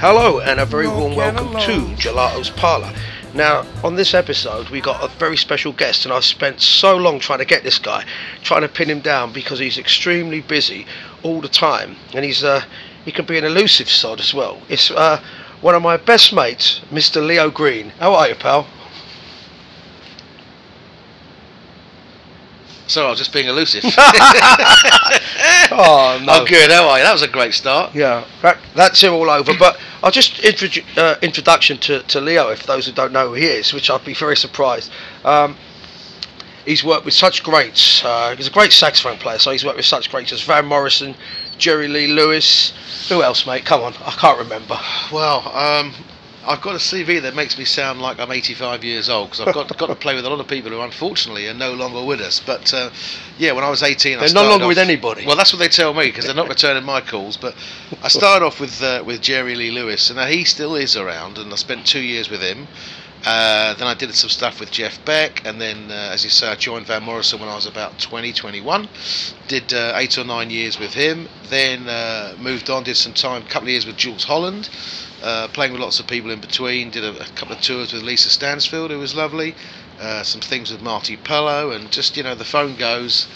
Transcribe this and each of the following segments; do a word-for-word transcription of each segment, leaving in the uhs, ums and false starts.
Hello and a very warm welcome to Gelato's Parlor. Now, on this episode we got a very special guest, and I've spent so long trying to get this guy, trying to pin him down, because he's extremely busy all the time, and he's uh, he can be an elusive sod as well. It's uh, one of my best mates, Mister Leo Green. How are you, pal? Sorry, I was just being elusive. Oh, no. I'm good, how are you? That was a great start. Yeah, that, that's it all over. But I'll just introduce uh, introduction to, to Leo, if those who don't know who he is, which I'd be very surprised. Um, he's worked with such greats. Uh, he's a great saxophone player, so he's worked with such greats as Van Morrison, Jerry Lee Lewis. Who else, mate? Come on, I can't remember. Well, um... I've got a C V that makes me sound like I'm eighty-five years old, because I've got, got to play with a lot of people who unfortunately are no longer with us. But uh, yeah, when I was eighteen, they're I started no longer off, with anybody. Well, that's what they tell me, because they're not returning my calls. But I started off with uh, with Jerry Lee Lewis, and now he still is around, and I spent two years with him. Uh, then I did some stuff with Jeff Beck, and then, uh, as you say, I joined Van Morrison when I was about twenty, twenty-one. Did uh, eight or nine years with him. Then uh, moved on, did some time, a couple of years with Jules Holland. Uh, playing with lots of people in between, did a, a couple of tours with Lisa Stansfield, who was lovely, uh, some things with Marty Pello, and just, you know, the phone goes,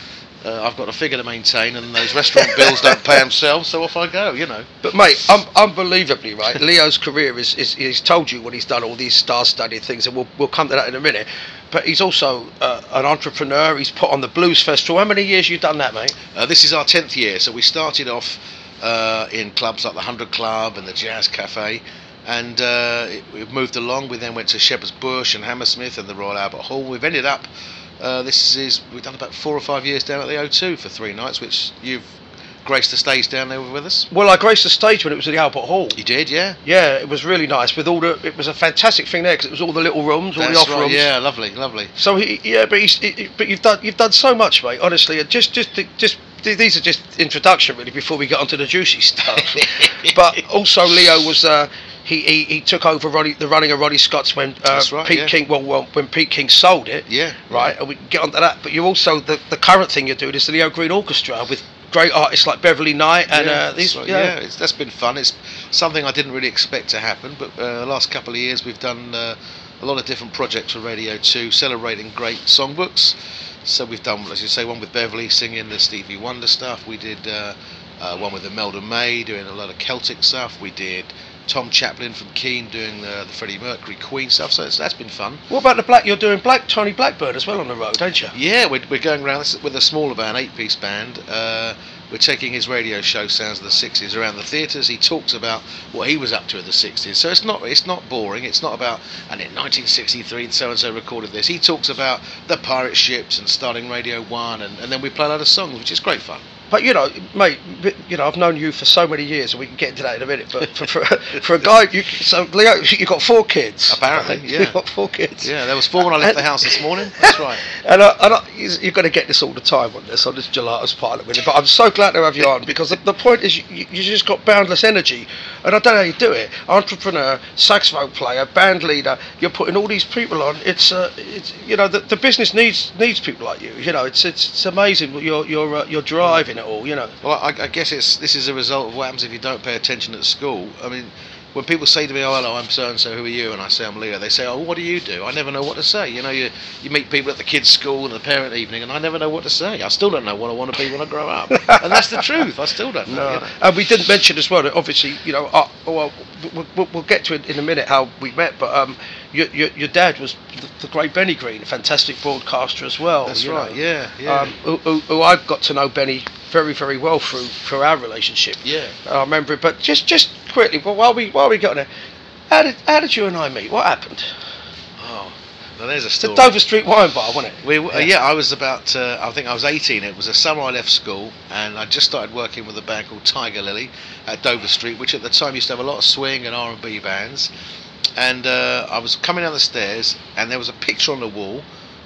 uh, I've got a figure to maintain, and those restaurant bills don't pay themselves, so off I go, you know. But mate, um, unbelievably, right, Leo's career is, is, he's told you when he's done all these star-studded things, and we'll, we'll come to that in a minute, but he's also uh, an entrepreneur. He's put on the Blues Festival. How many years you done that, mate? Uh, this is our tenth year, so we started off Uh, in clubs like the one hundred Club and the Jazz Cafe, and uh, it, it moved along. We then went to Shepherd's Bush and Hammersmith and the Royal Albert Hall. We've ended up, uh, this is, we've done about four or five years down at the O two for three nights, which you've graced the stage down there with us. Well, I graced the stage when it was at the Albert Hall. You did, yeah? Yeah, it was really nice. With all the, it was a fantastic thing there, because it was all the little rooms, all That's the off right, rooms. Yeah, lovely, lovely. So he, yeah, but he's, he, but you've done, you've done so much, mate. Honestly, just, just, just. These are just introduction, really, before we get onto the juicy stuff. But also, Leo was uh, he, he he took over Ronnie, the running of Ronnie Scott's when uh, right, Pete yeah. King well, well when Pete King sold it. Yeah, right. Yeah. And we can get onto that. But you also the, the current thing you're doing is the Leo Green Orchestra with great artists like Beverly Knight and yeah, uh, these. Right, you know. Yeah, it's, that's been fun. It's something I didn't really expect to happen. But uh, the last couple of years we've done uh, a lot of different projects for Radio Two, celebrating great songbooks. So we've done, as you say, one with Beverly singing the Stevie Wonder stuff. We did uh, uh, one with Imelda May doing a lot of Celtic stuff. We did Tom Chaplin from Keane doing the, the Freddie Mercury Queen stuff. So it's, that's been fun. What about the Black? You're doing Black Tony Blackbird as well on the road, don't you? Yeah, we're, we're going around with a smaller band, eight-piece band. Uh, we're taking his radio show, Sounds of the sixties, around the theatres. He talks about what he was up to in the sixties. So it's not it's not boring. It's not about, and in nineteen sixty-three, so-and-so recorded this. He talks about the pirate ships and starting Radio one, and, and then we play a lot of songs, which is great fun. But, you know, mate, you know, I've known you for so many years, and we can get into that in a minute, but for for, for a guy, you, so, Leo, you've got four kids. Apparently, right? Yeah. You've got four kids. Yeah, there was four when I left and, the house this morning. That's right. and I, and I, you've got to get this all the time on this, on this Gelato's Pilot with it. But I'm so glad to have you on, because the, the point is you, you just got boundless energy, and I don't know how you do it. Entrepreneur, saxophone player, band leader, you're putting all these people on. It's, uh, it's you know, the, the business needs needs people like you. You know, it's it's, it's amazing your, your, uh, your drive. Mm. It all, you know. Well, I, I guess it's this is a result of what happens if you don't pay attention at school. I mean, when people say to me, "Oh, hello, I'm so and so. Who are you?" and I say, "I'm Leo," they say, "Oh, what do you do?" I never know what to say. You know, you you meet people at the kids' school and the parent evening, and I never know what to say. I still don't know what I want to be when I grow up, and that's the truth. I still don't know. No. You know? And we didn't mention as well that obviously, you know, uh, well, we'll, we'll get to it in a minute how we met, but um, your your, your dad was the, the great Benny Green, a fantastic broadcaster as well. That's right. Know? Yeah, yeah. Um, who, who, who I've got to know Benny very, very well through through our relationship. Yeah, I remember it. But just just quickly, but while we while we got there, how did how did you and I meet? What happened? Oh, now there's a story. The Dover Street Wine Bar, wasn't it? We yeah, yeah I was about uh, I think I was eighteen. It was a summer I left school, and I just started working with a band called Tiger Lily at Dover Street, which at the time used to have a lot of swing and R and B bands. And uh, I was coming down the stairs, and there was a picture on the wall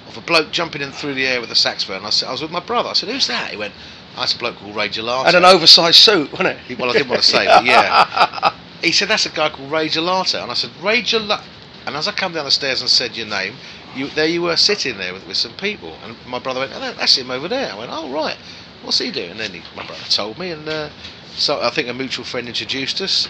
of a bloke jumping in through the air with a saxophone. I said, I was with my brother. I said, "Who's that?" He went, "That's a bloke called Ray Gelato." And an oversized suit, wasn't it? Well, I didn't want to say, but yeah. He said, "That's a guy called Ray Gelato." And I said, "Ray Gelato." And as I come down the stairs and said your name, you there you were sitting there with, with some people. And my brother went, "Oh, that's him over there." I went, "Oh, right. What's he doing?" And then he, my brother told me. And uh, so I think a mutual friend introduced us.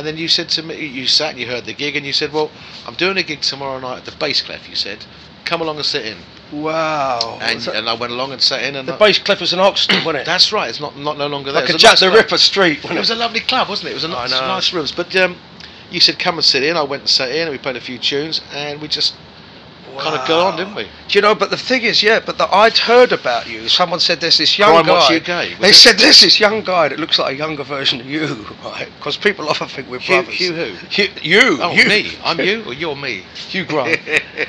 And then you said to me, you sat and you heard the gig, and you said, well, I'm doing a gig tomorrow night at the Bass Clef, you said. Come along and sit in. Wow. And, and I went along and sat in. And the I, Bass Clef was in Oxford, wasn't it? That's right. It's not, not no longer there. Like it was a Jack nice the club. Ripper Street. Wasn't it? It was a lovely club, wasn't it? It was a I nice, know. nice rooms. But um, you said, come and sit in. I went and sat in, and we played a few tunes, and we just... Wow. Kind of go on, didn't we? Do you know? But the thing is, yeah. But the, I'd heard about you. Someone said there's this young Crime guy. Watch U K, they it? said there's this young guy that looks like a younger version of you, right? Because people often think we're Hugh, brothers. Hugh who? Hugh, you. Oh, you. me. I'm you, or you're me. Hugh Grant.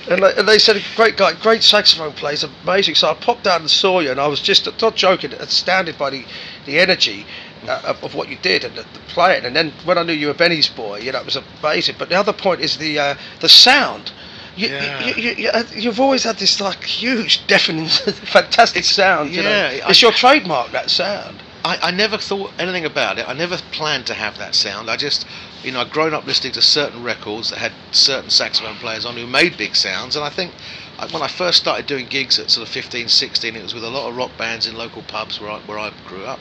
and, they, and they said a great guy, great saxophone player, amazing. So I popped down and saw you, and I was just not joking, astounded by the, the energy. Uh, of, of what you did and the, the playing. And then when I knew you were Benny's boy, you know, it was amazing. But the other point is the uh, the sound. You, yeah. you, you, you, you've always had this like huge, deafening, fantastic it's, sound. You yeah, know? it's I, your trademark. That sound. I, I never thought anything about it. I never planned to have that sound. I just, you know, I'd grown up listening to certain records that had certain saxophone players on who made big sounds. And I think I, when I first started doing gigs at sort of fifteen, sixteen, it was with a lot of rock bands in local pubs where I where I grew up,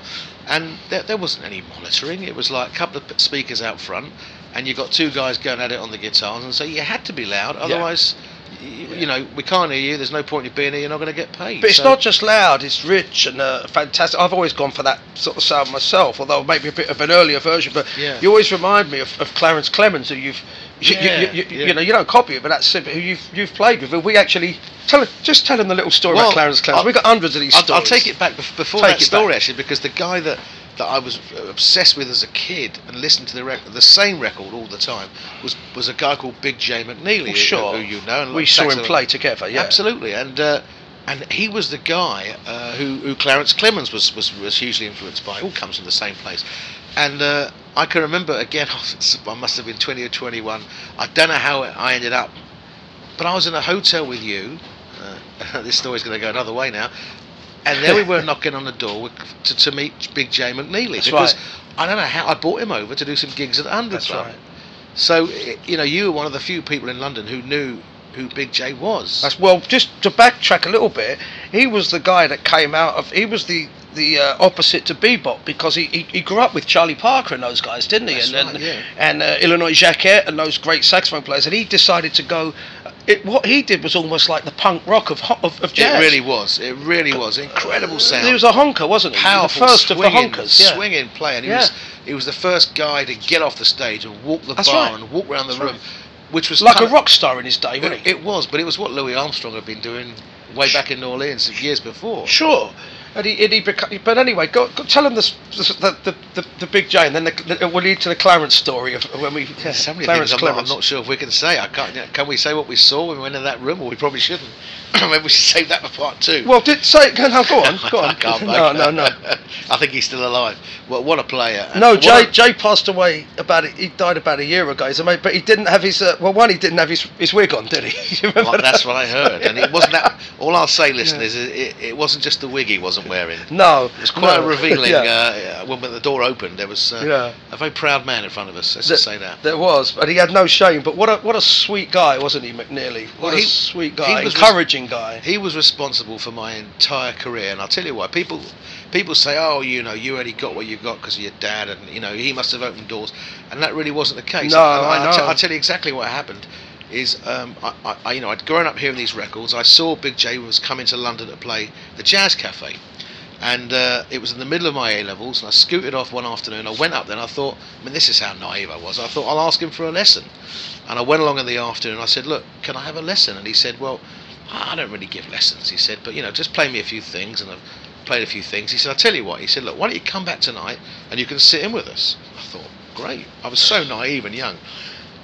and there, there wasn't any monitoring. It was like a couple of speakers out front. And you got two guys going at it on the guitars, and so you had to be loud, otherwise, yeah. you, you yeah. know, we can't hear you. There's no point in you being here. You're not going to get paid. But so. It's not just loud; it's rich and uh, fantastic. I've always gone for that sort of sound myself, although maybe a bit of an earlier version. But yeah. you always remind me of, of Clarence Clemons, who you've, you, yeah. you, you, you, yeah. you know, you don't copy it, but that's who you've you've played with. We actually tell just tell them the little story well, about Clarence Clemons. We've got hundreds of these. I'll, stories. I'll take it back before take that story back. actually, because the guy that. that I was obsessed with as a kid and listened to the record, the same record all the time, was was a guy called Big Jay McNeely, well, sure. who you know. And we saw him play together, yeah. Absolutely, and uh, and he was the guy uh, who, who Clarence Clemons was, was, was hugely influenced by. It all comes from the same place. And uh, I can remember, again, I must have been twenty or twenty-one, I don't know how I ended up, but I was in a hotel with you, uh, this story's going to go another way now, and there we were knocking on the door to, to meet Big Jay McNeely. That's because right. I don't know how I brought him over to do some gigs at the one hundred Club. Right. So, you know, you were one of the few people in London who knew who Big Jay was. That's, well, just to backtrack a little bit, he was the guy that came out of... He was the... the uh, opposite to bebop, because he, he he grew up with Charlie Parker and those guys, didn't he? That's and right, and, yeah. and uh, Illinois Jacquet and those great saxophone players, and he decided to go. It, what he did was almost like the punk rock of of, of jazz. It really was. It really was incredible sound. He was a honker, wasn't he? Powerful, he was the first swinging, of the honkers, yeah. swinging player. And he yeah. was he was the first guy to get off the stage and walk the That's bar right. and walk around the That's room, right. which was like kind of, a rock star in his day, wasn't it, he? It was, but it was what Louis Armstrong had been doing way back in New Orleans years before. Sure. And he, and he beca- but anyway, go, go tell him this, this, the, the, the the Big J, and then the, the, we'll lead to the Clarence story of when we. Yeah, so many Clarence things I'm not, I'm not sure if we can say. I can't. Can we say what we saw when we went in that room? Or we probably shouldn't. Maybe we should save that for part two. Well, did say no. Go on, go on. I can't no, no, no. I think he's still alive. Well, what a player! And no, Jay a... Jay passed away about it. He died about a year ago. So maybe, but he didn't have his. Uh, well, one, he didn't have his, his wig on, did he? You well, that? That's what I heard, and it wasn't that. All I'll say, listeners, yeah. is it, it wasn't just the wig he wasn't wearing. No, it was quite no. revealing. yeah. uh, when the door opened, there was uh, yeah. a very proud man in front of us. Let's the, just say that there was, and he had no shame. But what a what a sweet guy, wasn't he, McNeely? What well, he, a sweet guy, encouraging res- guy. He was responsible for my entire career, and I'll tell you why. People people say, oh, you know, you only got what you got because of your dad, and you know, he must have opened doors, and that really wasn't the case. No, and I, I t- I'll tell you exactly what happened. Is um, I, I you know I'd grown up hearing these records. I saw Big Jay was coming to London to play the Jazz Cafe, and uh, it was in the middle of my A levels. And I scooted off one afternoon. I went up there and I thought, I mean, this is how naive I was. I thought I'll ask him for a lesson, and I went along in the afternoon. And I said, look, can I have a lesson? And he said, well, I don't really give lessons. He said, but you know, just play me a few things. And I've played a few things. He said, I'll tell you what. He said, look, why don't you come back tonight and you can sit in with us? I thought, great. I was so naive and young.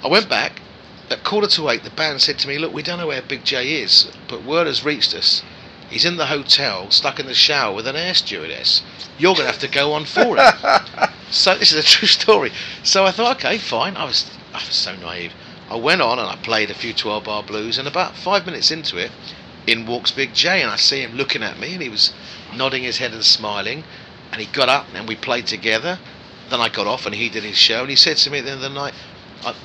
I went back. At quarter to eight, the band said to me, look, we don't know where Big Jay is, but word has reached us. He's in the hotel, stuck in the shower with an air stewardess. You're going to have to go on for it. So this is a true story. So I thought, okay, fine. I was I was so naive. I went on and I played a few twelve-bar blues, and about five minutes into it, in walks Big Jay, and I see him looking at me, and he was nodding his head and smiling, and he got up, and we played together. Then I got off, and he did his show, and he said to me at the end of the night,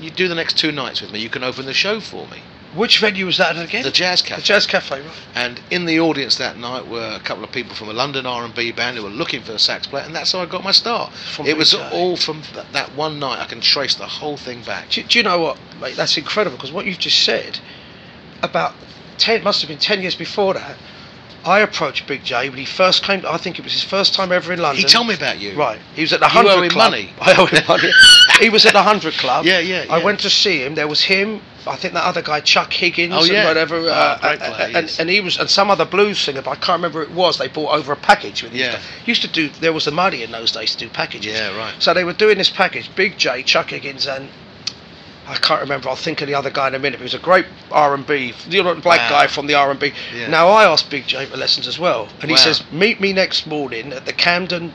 you do the next two nights with me, you can open the show for me. Which venue was that again? The Jazz Cafe. The Jazz Cafe, right. And in the audience that night were a couple of people from a London R and B band who were looking for a sax player, and that's how I got my start. From it was Jay. all from th- that one night. I can trace the whole thing back. Do, do you know what, mate? That's incredible, because what you've just said, about ten, must have been ten years before that, I approached Big Jay when he first came. I think it was his first time ever in London. He told me about you. Right. He was at the one hundred Club. You owe him money. I owe him money. He was at the one hundred Club. Yeah, yeah, yeah. I went to see him. There was him, I think that other guy, Chuck Higgins, oh, yeah. and whatever. Oh, uh, great player, uh, and, and he was, and some other blues singer, but I can't remember who it was. They bought over a package with him. Yeah. Used to do, there was the money in those days to do packages. Yeah, right. So they were doing this package, Big Jay, Chuck Higgins, and I can't remember. I'll think of the other guy in a minute. He was a great R and B, you know, black wow. guy from the R and B. Yeah. Now I asked Big Jay for lessons as well, and wow. he says, "Meet me next morning at the Camden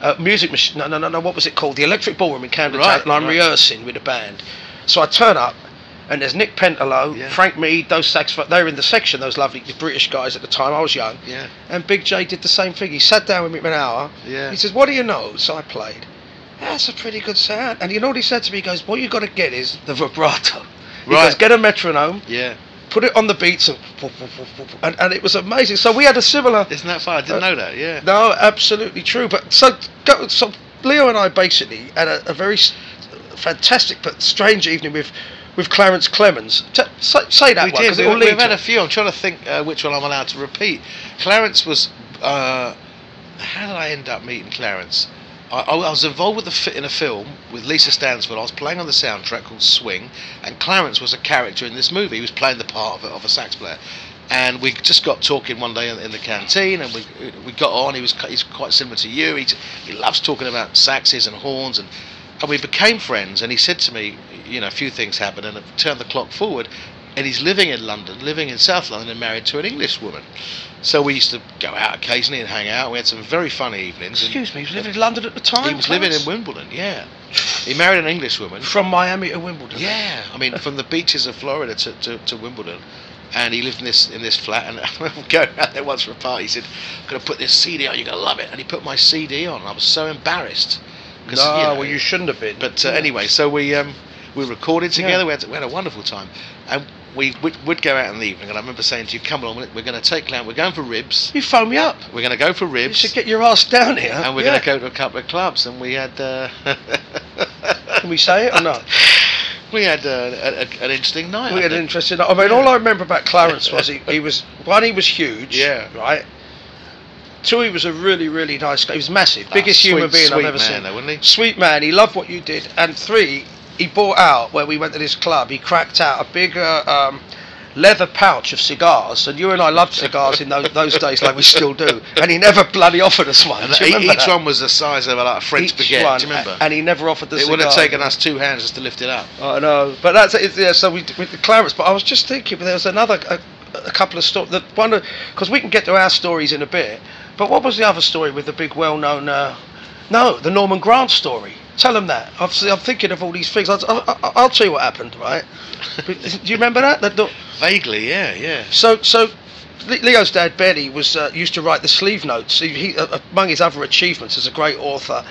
uh, Music Machine." No, no, no, no. What was it called? The Electric Ballroom in Camden. Right, and I'm right. rehearsing with a band, so I turn up, and there's Nick Pentelow, yeah. Frank Mead, those saxophones. They were in the section. Those lovely British guys at the time. I was young. Yeah. And Big Jay did the same thing. He sat down with me for an hour. Yeah. He says, "What do you know?" So I played. That's a pretty good sound. And you know what he said to me? He goes, what you got to get is the vibrato. He right. goes, get a metronome. Yeah. Put it on the beats. And, and, and it was amazing. So we had a similar... Isn't that fun? I didn't uh, know that, yeah. No, absolutely true. But so, go, so Leo and I basically had a, a very fantastic but strange evening with... with Clarence Clemons. T- say, say that we one, did. We, we've had it. a few. I'm trying to think uh, which one I'm allowed to repeat. Clarence was... Uh, how did I end up meeting Clarence? I, I was involved with the fit in a film with Lisa Stansfield. I was playing on the soundtrack called Swing, and Clarence was a character in this movie. He was playing the part of a, of a sax player, and we just got talking one day in, in the canteen, and we we got on. He was he's quite similar to you. He he loves talking about saxes and horns, and and we became friends. And he said to me, you know, a few things happened, and I've turned the clock forward. And he's living in London, living in South London, and married to an English woman. So we used to go out occasionally and hang out. We had some very funny evenings. Excuse me, he was living in London at the time? He was Clarence? living in Wimbledon, yeah. He married an English woman. From Miami to Wimbledon? Yeah, I mean, from the beaches of Florida to, to, to Wimbledon. And he lived in this in this flat, and I remember going out there once for a party. He said, I'm going to put this C D on, you're going to love it. And he put my C D on, and I was so embarrassed. No, you know, well, you shouldn't have been. But uh, yeah. anyway, so we... Um, We recorded together, yeah. we, had, we had a wonderful time. And we would, would go out in the evening, and I remember saying to you, come along, we're going to take Clarence, we're going for ribs. You phoned me up. We're going to go for ribs. You should get your ass down here. And we're yeah. going to go to a couple of clubs, and we had... Uh, Can we say it or not? We had uh, a, a, an interesting night. We I had think. an interesting night. I mean, yeah. all I remember about Clarence was, he, he was one, he was huge, yeah. right? Two, he was a really, really nice guy. He was massive, biggest oh, sweet, human being I've ever seen. Sweet man, though, wasn't he? Sweet man, he loved what you did. And three... he bought out, where we went to this club, he cracked out a big uh, um, leather pouch of cigars, and you and I loved cigars in those, those days, like we still do, and he never bloody offered us one. Do you each that? one was the size of like, a French each baguette, one, do you remember? And he never offered the it cigar. It would have taken us two hands just to lift it up. I know, but that's it, yeah, so we with the Clarence, but I was just thinking, there was another, a, a couple of stories, because we can get to our stories in a bit, but what was the other story with the big well-known, uh, no, the Norman Granz story. Tell them that. I'm thinking of all these things. I'll, I'll, I'll tell you what happened, right? Do you remember that? that do- Vaguely, yeah, yeah. So, so Leo's dad, Benny, was uh, used to write the sleeve notes. He, he, uh, among his other achievements, as a great author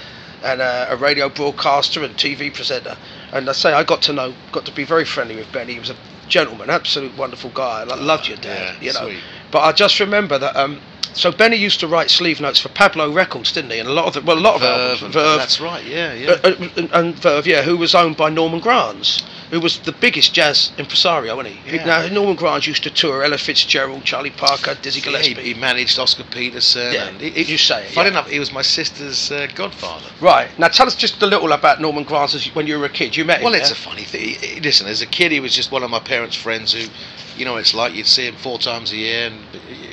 and uh, a radio broadcaster and T V presenter. And I say I got to know, got to be very friendly with Benny. He was a gentleman, absolute wonderful guy. I loved your dad, yeah, you know. Sweet. But I just remember that. Um, So Benny used to write sleeve notes for Pablo Records, didn't he? And a lot of the, well, a lot of Verve, albums, Verve. That's right, yeah, yeah. Uh, and, and Verve, yeah, who was owned by Norman Granz, who was the biggest jazz impresario, wasn't he? Yeah. Now Norman Granz used to tour Ella Fitzgerald, Charlie Parker, Dizzy Gillespie. He, he managed Oscar Peterson. Yeah, and he, he, you say it. Funny yeah. enough, he was my sister's uh, godfather. Right. Now tell us just a little about Norman Granz when you were a kid. You met him. Well, it's yeah? a funny thing. Listen, as a kid, he was just one of my parents' friends who, you know, it's like you'd see him four times a year, and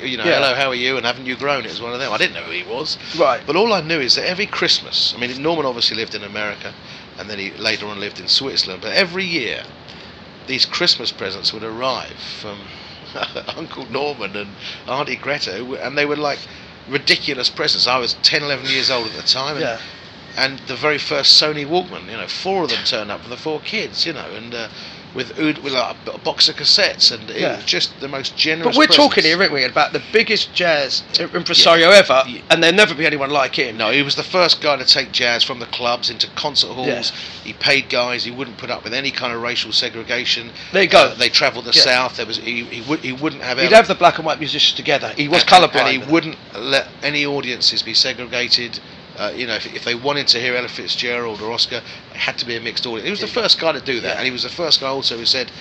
you know, yeah. hello, how are you, and haven't you grown? It was one of them. I didn't know who he was. Right. But all I knew is that every Christmas, I mean, Norman obviously lived in America, and then he later on lived in Switzerland. But every year, these Christmas presents would arrive from Uncle Norman and Auntie Greta, and they were like ridiculous presents. I was ten, eleven years old at the time, and, yeah. and the very first Sony Walkman. You know, four of them turned up for the four kids. You know, and. Uh, with with like a box of cassettes, and it yeah. was just the most generous. But we're presence. talking here, aren't we, about the biggest jazz impresario yeah. ever, yeah. and there'll never be anyone like him. No, he was the first guy to take jazz from the clubs into concert halls. Yeah. He paid guys. He wouldn't put up with any kind of racial segregation. There you go. Uh, they travelled the yeah. south. There was he he, would, he wouldn't have. He'd ele- have the black and white musicians together. He was colourblind, and he them. wouldn't let any audiences be segregated. Uh, you know, if, if they wanted to hear Ella Fitzgerald or Oscar, it had to be a mixed audience. He was the first guy to do that, yeah. and he was the first guy also who said,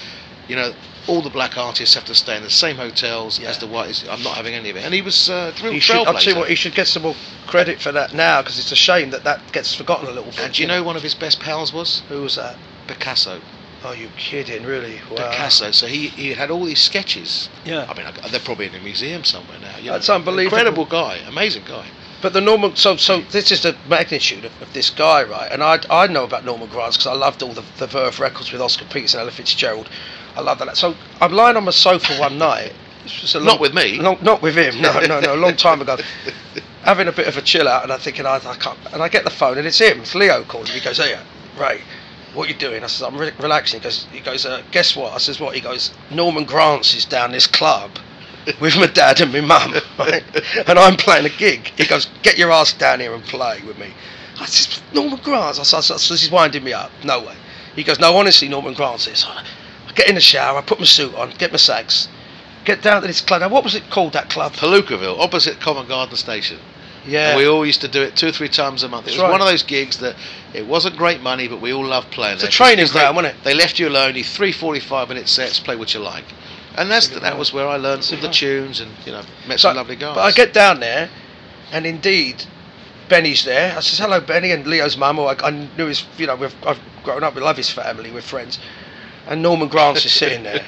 you know, all the black artists have to stay in the same hotels yeah. as the whites. I'm not having any of it. And he was uh, thrilled. I'll tell you what, he should get some more credit for that now, because it's a shame that that gets forgotten a little bit. And do you know, know one of his best pals was? Who was that? Picasso. Oh, you kidding, really? Wow. Picasso. So he, he had all these sketches. Yeah. I mean, they're probably in a museum somewhere now. You That's know, unbelievable. Incredible guy, amazing guy. But the Norman, so so this is the magnitude of, of this guy, right? And I I know about Norman Granz because I loved all the, the Verve records with Oscar Peterson and Ella Fitzgerald. I love that. So I'm lying on my sofa one night. It's a long, not with me. Long, not with him. No, no, no. A long time ago, having a bit of a chill out, and I'm thinking I, I can't. And I get the phone, and it's him. It's Leo calling. He goes, "Hey, Ray, what are you doing?" I says, "I'm re- relaxing." He goes, he goes, uh, "Guess what?" I says, "What?" He goes, "Norman Granz is down this club with my dad and my mum, right? And I'm playing a gig." He goes, "Get your ass down here and play with me." I said, "Norman Granz?" I said, "This is winding me up. No way." He goes, "No, honestly, Norman Granz is." I get in the shower, I put my suit on, get my sags, get down to this club. Now, what was it called, that club? Palookaville, opposite Covent Garden Station. Yeah. And we all used to do it two or three times a month. That's it was right. One of those gigs that it wasn't great money, but we all loved playing. It's there. a training ground, wasn't it? They left you alone, you three forty-five minute sets, play what you like. And that's the, that was where I learned all the tunes and, you know, met some but, lovely guys. But I get down there, and indeed, Benny's there. I says, "Hello, Benny," and Leo's mum. Or I, I knew his, you know, we've, I've grown up, we love his family, we're friends. And Norman Granz is sitting there.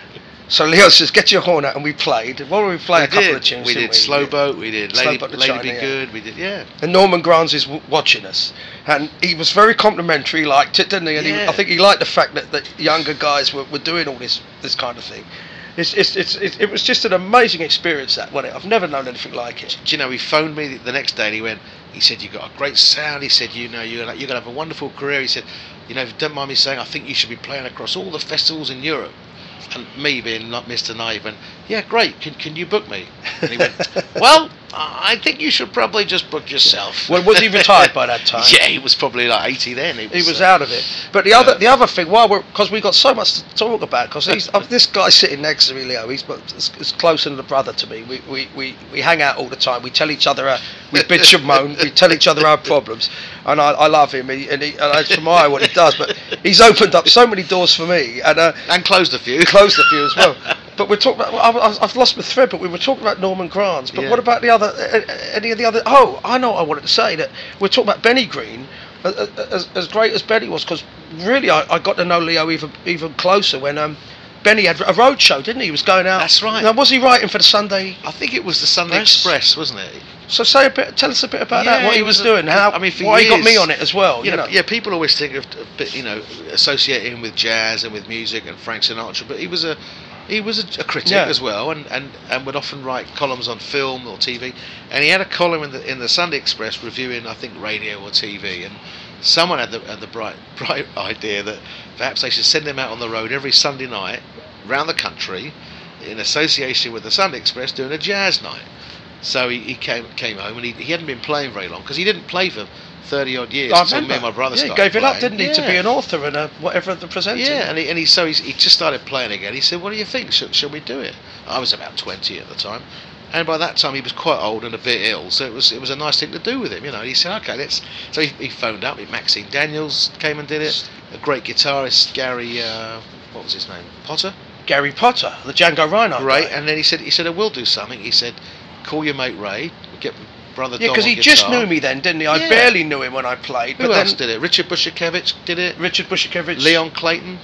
So Leo says, "Get your horn out," and we played. What well, we played? We a couple did. of tunes. We did we? Slow Boat. We did Lady, Slow Boat Lady China, Be yeah. Good. We did, yeah. And Norman Granz is w- watching us, and he was very complimentary. He liked it, didn't he? And yeah. he, I think he liked the fact that, that younger guys were, were doing all this this kind of thing. It's, it's, it's, it was just an amazing experience, that wasn't it? I've never known anything like it. Do you know, he phoned me the next day and he went, he said, "You've got a great sound." He said, "You know, you're going to have a wonderful career." He said, "You know, if you don't mind me saying, I think you should be playing across all the festivals in Europe." And me being not Mister Naive, and, "Yeah, great, can can you book me?" And he went, "Well, I think you should probably just book yourself." Well, was he retired by that time? Yeah, he was probably like eighty then. He was, he was uh, out of it. But the yeah. other the other thing, why we're because we got so much to talk about, because this guy sitting next to me, Leo, he's as close as a brother to me. We we, we we hang out all the time. We tell each other, our, we bitch and moan. We tell each other our problems, and I, I love him, he, and, he, and I admire what he does. But he's opened up so many doors for me, and uh, and closed a few. Closed a few as well. But we're talking about, I, I've lost my thread, but we were talking about Norman Granz. But yeah. what about the other, any of the other, oh, I know what I wanted to say, that we're talking about Benny Green, as, as great as Benny was, because really I, I got to know Leo even even closer when um, Benny had a road show, didn't he? He was going out. That's right. Now, was he writing for the Sunday? I think it was the Sunday Express, Express wasn't it? So say a bit, tell us a bit about yeah, that, what he was, was doing, how, I mean, for why years, he got me on it as well. You, you know, know, yeah, people always think of, you know, associating him with jazz and with music and Frank Sinatra, but he was a, he was a, a critic yeah. as well, and, and, and would often write columns on film or T V, and he had a column in the in the Sunday Express reviewing, I think, radio or T V, and someone had the had the bright bright idea that perhaps they should send him out on the road every Sunday night round the country, in association with the Sunday Express, doing a jazz night. So he, he came came home, and he, he hadn't been playing very long, because he didn't play for thirty odd years. I remember. Me and my brother yeah, started he gave playing. it up, didn't he, yeah. to be an author and a whatever the presenter. Yeah, and he, and he so he's, he just started playing again. He said, "What do you think? Should, should we do it?" I was about twenty at the time, and by that time he was quite old and a bit ill, so it was it was a nice thing to do with him, you know. And he said, "Okay, let's." So he, he phoned up. Maxine Daniels came and did it. A great guitarist, Gary, uh, what was his name? Potter. Gary Potter, the Django Reinhardt. Right, and then he said, he said, "I will do something." He said, "Call your mate Ray, get brother Don on guitar." Yeah, because he just knew me then, didn't he? I yeah. barely knew him when I played. Who but else then did it? Richard Busherkevitz did it. Richard Busherkevitz. Leon Clayton.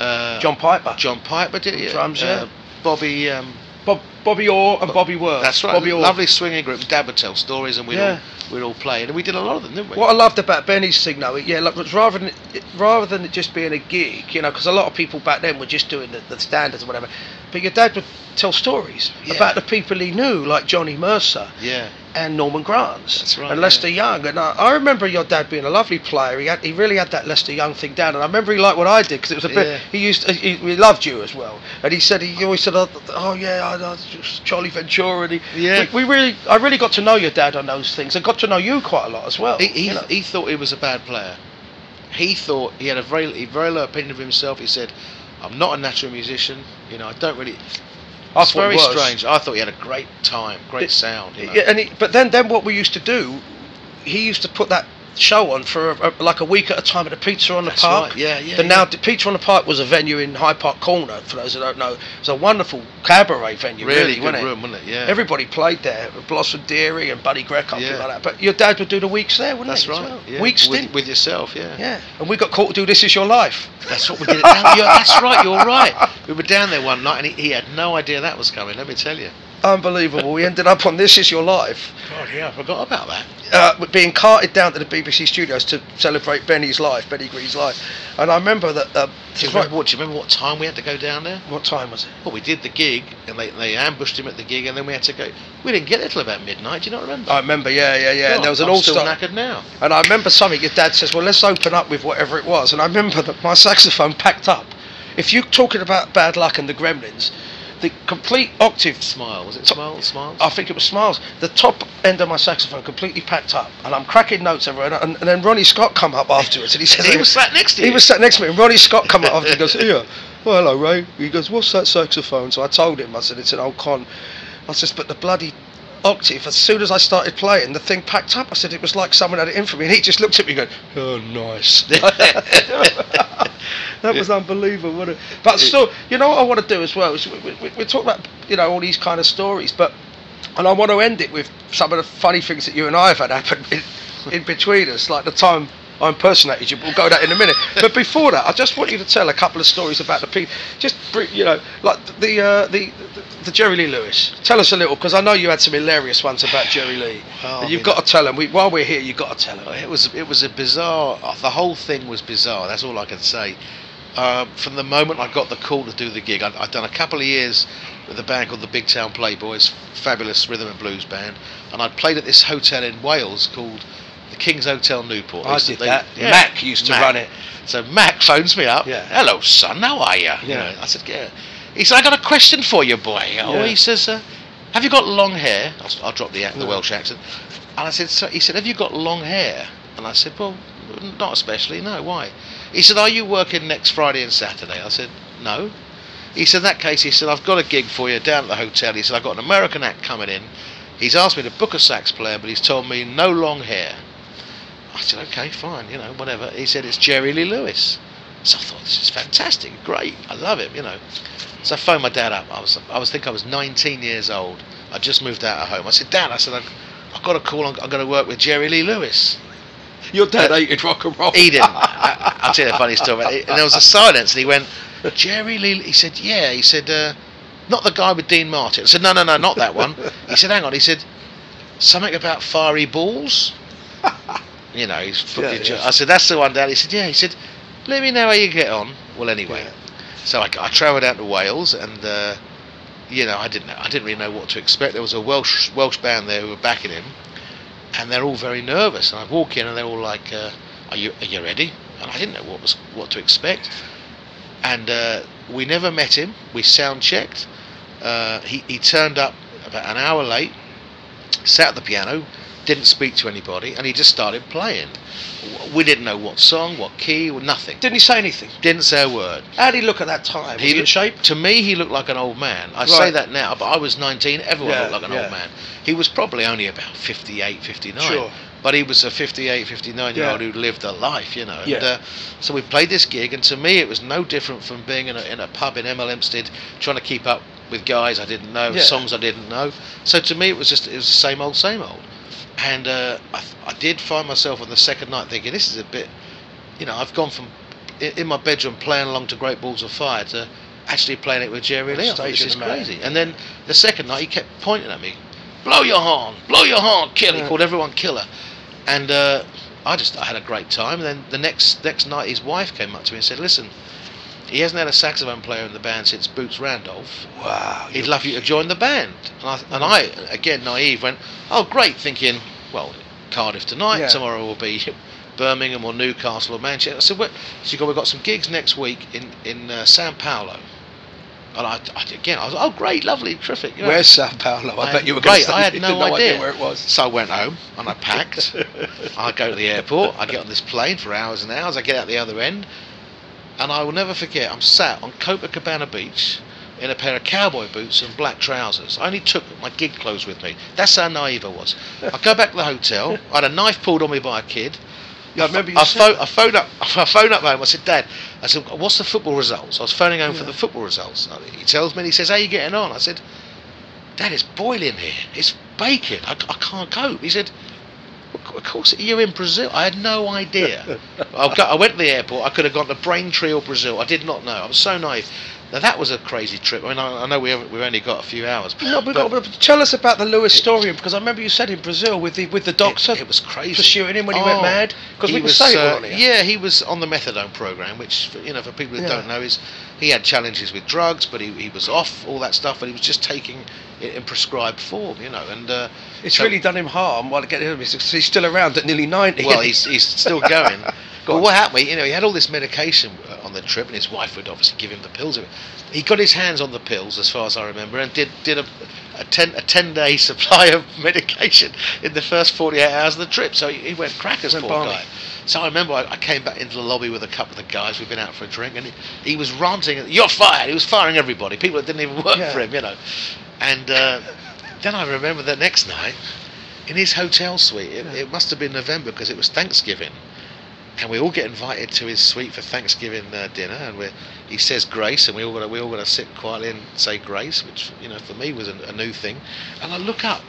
Uh, John Piper. John Piper did it. Drums, uh, yeah. Bobby. Um, Bob Bobby Orr and Bobby Worth. That's right. Bobby Orr. Lovely swinging group. Dad would tell stories, and we'd yeah. all we'd all play, and we did a lot of them, didn't we? What I loved about Benny's thing, though, yeah, like, was rather than it, rather than it just being a gig, you know, because a lot of people back then were just doing the, the standards and whatever. But your dad would tell stories yeah. about the people he knew, like Johnny Mercer. Yeah. And Norman Granz. That's right. And Lester yeah. Young. And I, I remember your dad being a lovely player. He had, he really had that Lester Young thing down. And I remember he liked what I did, because it was a bit. Yeah. He used to, he, he loved you as well. And he said he always said, oh yeah, I, I, Charlie Ventura. And he, yeah. We, we really, I really got to know your dad on those things, and got to know you quite a lot as well. He he, you know? he thought he was a bad player. He thought he had a very very low opinion of himself. He said, I'm not a natural musician. You know, I don't really. I it's very it strange. I thought he had a great time, great it, sound. You know? Yeah, and he, but then, then what we used to do, he used to put that show on for a, a, like a week at a time at the Pizza on the That's Park. Right. Yeah, yeah. The yeah. now the Pizza on the Park was a venue in Hyde Park Corner. For those who don't know, it's a wonderful cabaret venue. Really, really good wasn't room, it? wasn't it? Yeah. Everybody played there. Blossom Dearie and Buddy Greco and yeah. people like that. But your dad would do the weeks there, wouldn't That's he? That's right. Well? Yeah. Weeks with, stint. with yourself. Yeah. Yeah. And we got caught to do This Is Your Life. That's what we did. At yeah, that's right. You're right. We were down there one night, and he, he had no idea that was coming. Let me tell you. Unbelievable. We ended up on This Is Your Life. God, yeah, I forgot about that. Uh, being carted down to the B B C studios to celebrate Benny's life, Benny Green's life. And I remember that... Uh, do, you remember, what, do you remember what time we had to go down there? What time was it? Well, we did the gig, and they, they ambushed him at the gig, and then we had to go... We didn't get there till about midnight, do you not remember? I remember, yeah, yeah, yeah. God, and there was an I'm all-star... still knackered now. And I remember something, your dad says, well, let's open up with whatever it was. And I remember that my saxophone packed up. If you're talking about bad luck and the Gremlins... The complete octave... Smile, was it Smile? Smiles? I think it was Smiles. The top end of my saxophone completely packed up, and I'm cracking notes everywhere, and, and then Ronnie Scott come up afterwards, and he says... he was sat next to you? He was sat next to me, and Ronnie Scott come up afterwards, and goes, here, well, hello, Ray. He goes, what's that saxophone? So I told him, I said, it's an old con. I said, but the bloody... octave, as soon as I started playing, the thing packed up. I said it was like someone had it in for me, and he just looked at me going, oh, nice. That was unbelievable, wasn't it? But still, you know what I want to do as well is we, we, we talk about, you know, all these kind of stories, but and I want to end it with some of the funny things that you and I have had happen in, in between us, like the time I impersonated you, but we'll go to that in a minute. But before that, I just want you to tell a couple of stories about the people. Just, you know, like the uh, the, the the Jerry Lee Lewis. Tell us a little, because I know you had some hilarious ones about Jerry Lee. Well, you've I mean, got to tell them. We, while we're here, you've got to tell them. It was it was a bizarre. The whole thing was bizarre. That's all I can say. Uh, from the moment I got the call to do the gig, I'd, I'd done a couple of years with a band called the Big Town Playboys, fabulous rhythm and blues band, and I'd played at this hotel in Wales called the King's Hotel Newport. I did they, that. Yeah. Mac used to Mac. run it. So Mac phones me up. Yeah. Hello, son. How are you? Yeah. You know, I said, yeah. He said, I got a question for you, boy. Oh, yeah. He says, uh, have you got long hair? I'll, I'll drop the, the yeah. Welsh accent. And I said, so, he said, have you got long hair? And I said, well, not especially. No, why? He said, are you working next Friday and Saturday? I said, no. He said, in that case, he said, I've got a gig for you down at the hotel. He said, I've got an American act coming in. He's asked me to book a sax player, but he's told me no long hair. I said, okay, fine, you know, whatever. He said, it's Jerry Lee Lewis. So I thought, this is fantastic, great, I love him, you know. So I phoned my dad up. I was, I was think I was nineteen years old. I just moved out of home. I said, Dad, I said, I've, I've got a call. I'm, I'm going to work with Jerry Lee Lewis. Your dad uh, hated rock and roll. He didn't. I, I'll tell you a funny story. And there was a silence, and he went, Jerry Lee. He said, yeah. He said, uh, not the guy with Dean Martin. I said, no, no, no, not that one. He said, hang on. He said, something about fiery balls. You know, he's yeah, yeah. I said, that's the one, Dad. He said, yeah. He said, let me know how you get on. Well, anyway, yeah. so I, I travelled out to Wales, and uh, you know, I didn't, know, I didn't really know what to expect. There was a Welsh Welsh band there who were backing him, and they're all very nervous. And I walk in, and they're all like, uh, "Are you, are you ready?" And I didn't know what was what to expect. And uh, we never met him. We sound checked. Uh, he he turned up about an hour late, sat at the piano. Didn't speak to anybody, and he just started playing. We didn't know what song, what key, nothing. Didn't he say anything? Didn't say a word. How did he look at that time? Was he, he in shape? To me, he looked like an old man. I right. say that now, but I was nineteen. Everyone yeah, looked like an yeah. old man. He was probably only about fifty-eight, fifty-nine. Sure. But he was a fifty-eight, fifty-nine year yeah. old who lived a life, you know. Yeah. And, uh, so we played this gig, and to me, it was no different from being in a, in a pub in Emil Hempstead, trying to keep up with guys I didn't know, yeah. songs I didn't know. So to me, it was just it was the same old, same old. And uh, I, I did find myself on the second night thinking, this is a bit, you know, I've gone from in, in my bedroom playing along to Great Balls of Fire to actually playing it with Jerry Lee. I thought, this is crazy. And then the second night he kept pointing at me, blow your horn, blow your horn, killer. He called everyone killer. And uh, I just I had a great time. And then the next next night his wife came up to me and said, listen, he hasn't had a saxophone player in the band since Boots Randolph. Wow. He'd love you to join the band. And I, and I again, naive, went, oh, great, thinking, well, Cardiff tonight, yeah. Tomorrow will be Birmingham or Newcastle or Manchester. I said, well, so got, we've got some gigs next week in, in uh, Sao Paulo. And I, I, again, I was like, oh, great, lovely, terrific. You know? Where's Sao Paulo? I, I bet you were going to say, I had no, no idea. idea where it was. So I went home and I packed. I go to the airport. I get on this plane for hours and hours. I get out the other end. And I will never forget, I'm sat on Copacabana Beach in a pair of cowboy boots and black trousers. I only took my gig clothes with me. That's how naive I was. I go back to the hotel. I had a knife pulled on me by a kid. I remember you I, phone, I phoned up. I phoned up home. I said, Dad, I said, what's the football results? I was phoning home yeah. for the football results. He tells me, he says, how are you getting on? I said, Dad, it's boiling here. It's baking. I, I can't cope. He said, of course, you're in Brazil. I had no idea. I, got, I went to the airport. I could have gone to Braintree or Brazil. I did not know. I was so naive. Now, that was a crazy trip. I mean, I, I know we haven't, we've only got a few hours. No, but, but, but tell us about the Lewis it, story, because I remember you said in Brazil with the with the doctor. It, it was crazy. Pursuing him when he oh, went mad. Because we were saying uh, yeah, he was on the methadone program, which, for, you know, for people that yeah. don't know, is he had challenges with drugs, but he, he was off all that stuff, and he was just taking it in prescribed form, you know. And uh, it's so really done him harm while getting him. He's still around at nearly ninety. Well, he's he's still going. Well, what happened, you know, he had all this medication on the trip, and his wife would obviously give him the pills. He got his hands on the pills, as far as I remember, and did did a a ten a ten day supply of medication in the first forty-eight hours of the trip. So he, he went crackers, poor guy. So I remember I, I came back into the lobby with a couple of the guys. We'd been out for a drink, and he, he was ranting, you're fired. He was firing everybody, people that didn't even work yeah. for him, you know. And uh, then I remember the next night, in his hotel suite, it, yeah. it must have been November, because it was Thanksgiving. And we all get invited to his suite for Thanksgiving uh, dinner, and we he says grace, and we all got we all got to sit quietly and say grace, which, you know, for me was a, a new thing. And I look up,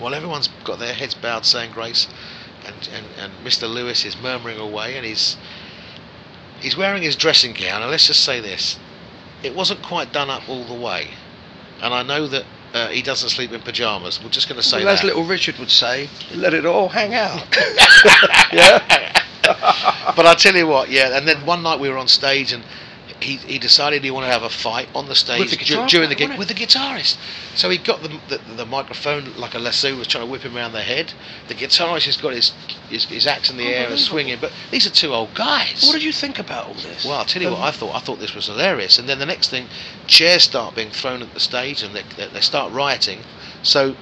well, everyone's got their heads bowed saying grace, and, and, and Mister Lewis is murmuring away, and he's he's wearing his dressing gown. And let's just say this, it wasn't quite done up all the way, and I know that. Uh, he doesn't sleep in pyjamas. We're just going to say well, that. As little Richard would say, let it all hang out. Yeah. But I tell you what, yeah. And then one night we were on stage, and he he decided he wanted to have a fight on the stage the guitar, d- during the gig with the guitarist. So he got the, the the microphone like a lasso, was trying to whip him around the head. The guitarist has got his his, his axe in the air and swinging. But these are two old guys. What did you think about all this? Well, I'll tell you um, what I thought. I thought this was hilarious. And then the next thing, chairs start being thrown at the stage, and they they, they start rioting. So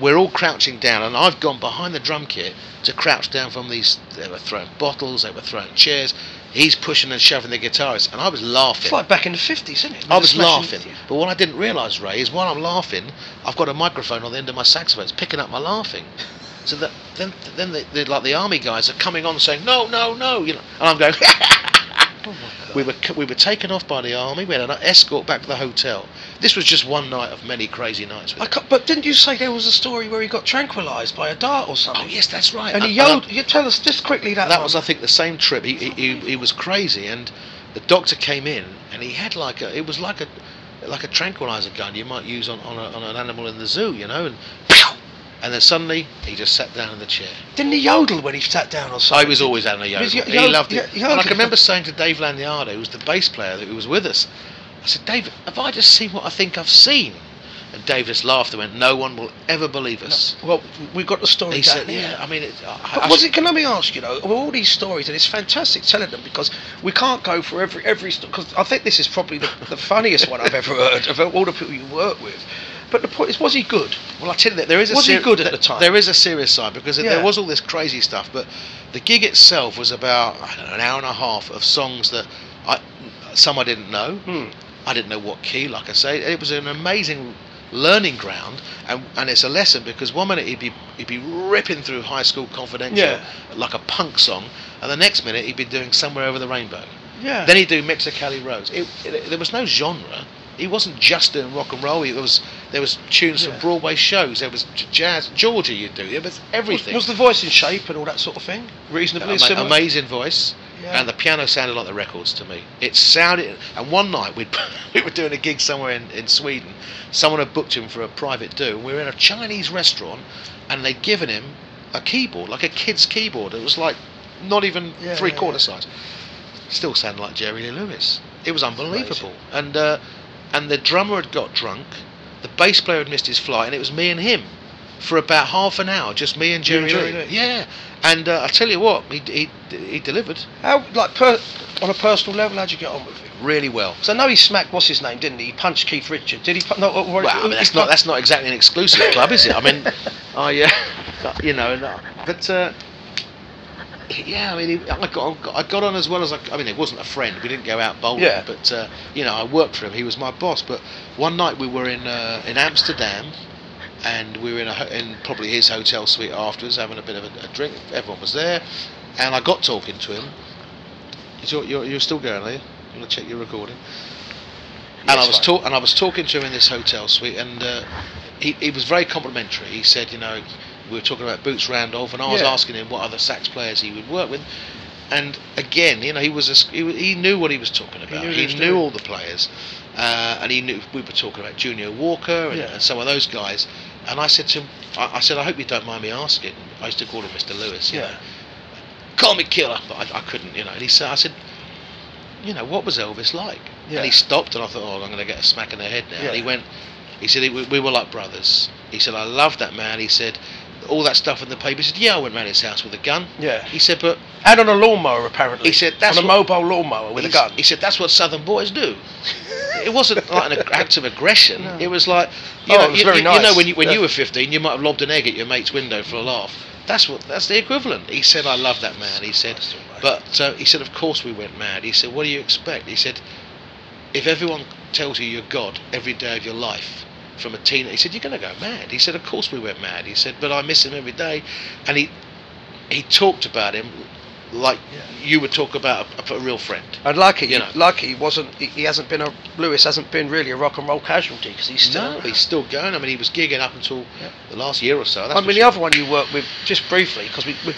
we're all crouching down, and I've gone behind the drum kit to crouch down from these. They were throwing bottles. They were throwing chairs. He's pushing and shoving the guitarist, and I was laughing. It's like back in the fifties, isn't it? I was laughing, but what I didn't realise, Ray, is while I'm laughing, I've got a microphone on the end of my saxophone. It's picking up my laughing. So that then, then the, the, like the army guys are coming on saying, no, no, no, you know, and I'm going. Oh my God. We were we were taken off by the army. We had an escort back to the hotel. This was just one night of many crazy nights. With I can't, but didn't you say there was a story where he got tranquilised by a dart or something? Oh yes, that's right. And I, he yelled. You tell us just quickly that. That one. was, I think, the same trip. He he, he he was crazy, and the doctor came in, and he had like a. It was like a, like a tranquiliser gun you might use on on, a, on an animal in the zoo, you know, and. And then suddenly he just sat down in the chair. Didn't he yodel when he sat down or something? I was always having a yodel. He, yodel, he loved it. Yodel. And I can remember saying to Dave Laniardo, who was the bass player who was with us, I said, Dave, have I just seen what I think I've seen? And Dave just laughed and went, no one will ever believe us. No. Well, we've got the story. He said, yeah, yeah, I mean... It, I, but I was should... it, can I be asked, you know, all these stories, and it's fantastic telling them, because we can't go for every... every story, because I think this is probably the, the funniest one I've ever heard of all the people you work with. But the point is, was he good? Well, I tell you that there is a was seri- he good at the time? There is a serious side, because yeah. there was all this crazy stuff. But the gig itself was about I don't know, an hour and a half of songs that I some I didn't know. Hmm. I didn't know what key. Like I say, it was an amazing learning ground, and and it's a lesson, because one minute he'd be he'd be ripping through High School Confidential yeah. like a punk song, and the next minute he'd be doing Somewhere Over the Rainbow. Yeah. Then he'd do Mexicali Roads. It, it, there was no genre. He wasn't just doing rock and roll. He, there was there was tunes yeah. from Broadway shows. There was jazz. Georgia, you'd do. There was everything. Was, was the voice in shape and all that sort of thing? Reasonably yeah, ama- similar. Amazing voice. yeah. and the piano sounded like the records to me. It sounded. And one night we'd, we were doing a gig somewhere in, in Sweden. Someone had booked him for a private do. We were in a Chinese restaurant, and they'd given him a keyboard, like a kid's keyboard. It was like not even yeah, three yeah, quarter yeah. size. Still sounded like Jerry Lee Lewis. It was unbelievable. And uh, and the drummer had got drunk. The bass player had missed his flight, and it was me and him for about half an hour, just me and Jerry, Jerry Lee. Lee. Yeah. And uh, I tell you what, he he, he delivered. How, like, per, on a personal level, how'd you get on with him? Really well. So I know he smacked what's his name, didn't he? He punched Keith Richards. Did he? No. What, what, well, I mean, that's not that's not exactly an exclusive club, is it? I mean, I uh, you know, no. but. Uh, Yeah, I mean, I got I got on as well as I. I mean, it wasn't a friend. We didn't go out bowling, yeah. but uh, you know, I worked for him. He was my boss. But one night we were in uh, in Amsterdam, and we were in, a, in probably his hotel suite afterwards, having a bit of a, a drink. Everyone was there, and I got talking to him. You're, you're, you're still going, are you? I'm gonna check your recording. And That's I was talk and I was talking to him in this hotel suite, and uh, he he was very complimentary. He said, you know. We were talking about Boots Randolph, and I was yeah. asking him what other sax players he would work with, and again, you know, he was a, he, he knew what he was talking about. He knew, he knew all the players, uh, and he knew we were talking about Junior Walker and, yeah. and some of those guys. And I said to him, I, I said, I hope you don't mind me asking. I used to call him Mister Lewis. You yeah. know, call me killer, but I, I couldn't, you know. And he said, I said, you know, what was Elvis like? Yeah. And he stopped, and I thought, oh, I'm going to get a smack in the head now. Yeah. And he went, he said, we, we were like brothers. He said, I love that man. He said. All that stuff in the paper. He said, yeah, I went round his house with a gun. Yeah. He said, but... And on a lawnmower, apparently. He said, that's... On a mobile lawnmower with a gun. He said, that's what southern boys do. It wasn't like an act of aggression. No. It was like... You oh, know, it was you, very you, nice. You know, when you, when yeah. you were fifteen, you might have lobbed an egg at your mate's window for a laugh. That's what. That's the equivalent. He said, I love that man. He said, but... So he said, of course we went mad. He said, what do you expect? He said, if everyone tells you you're God every day of your life... from a teenager, he said, you're going to go mad. He said, of course we went mad. He said, but I miss him every day. And he he talked about him like yeah. you would talk about a, a real friend. And lucky, you know. lucky he wasn't, he, he hasn't been a, Lewis hasn't been really a rock and roll casualty, because he's still... No, he's still going. I mean, he was gigging up until yeah. the last year or so. That's I mean, the sure. other one you worked with, just briefly, because we... we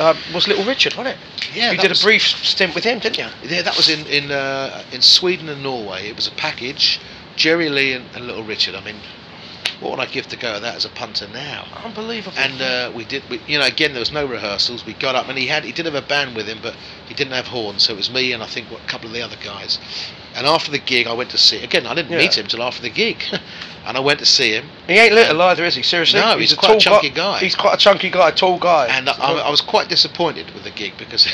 Um, was Little Richard, wasn't it? Yeah, you did a brief stint with him, didn't you? Yeah, that was in in uh, in Sweden and Norway. It was a package, Jerry Lee and, and Little Richard. I mean, what would I give to go at that as a punter now? Unbelievable. And uh, we did, we, you know, again there was no rehearsals. We got up, and he had he did have a band with him, but he didn't have horns, so it was me and I think what, a couple of the other guys. And after the gig, I went to see. Again, I didn't yeah. meet him till after the gig, and I went to see him. He ain't little either, is he? Seriously? No, he's, he's a quite a chunky gu- guy. He's quite a chunky guy, a tall guy. And I, I, I was quite disappointed with the gig because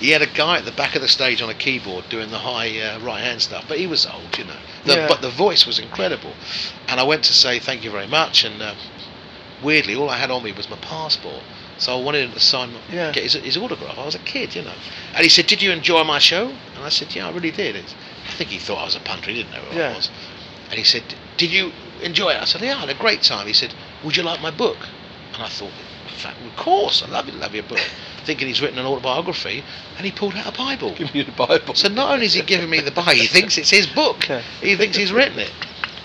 he had a guy at the back of the stage on a keyboard doing the high uh, right hand stuff. But he was old, you know. The, yeah. But the voice was incredible. And I went to say thank you very much. And uh, weirdly, all I had on me was my passport. So I wanted him to sign, yeah. get his, his autograph. I was a kid, you know. And he said, did you enjoy my show? And I said, yeah, I really did. It's, I think he thought I was a punter. He didn't know who yeah. I was. And he said, did you enjoy it? I said, yeah, I had a great time. He said, would you like my book? And I thought, in fact, of course, I love, it, love your book. Thinking he's written an autobiography, and he pulled out a Bible. Give me the Bible. So not only is he giving me the Bible, he thinks it's his book. Yeah. He thinks he's written it.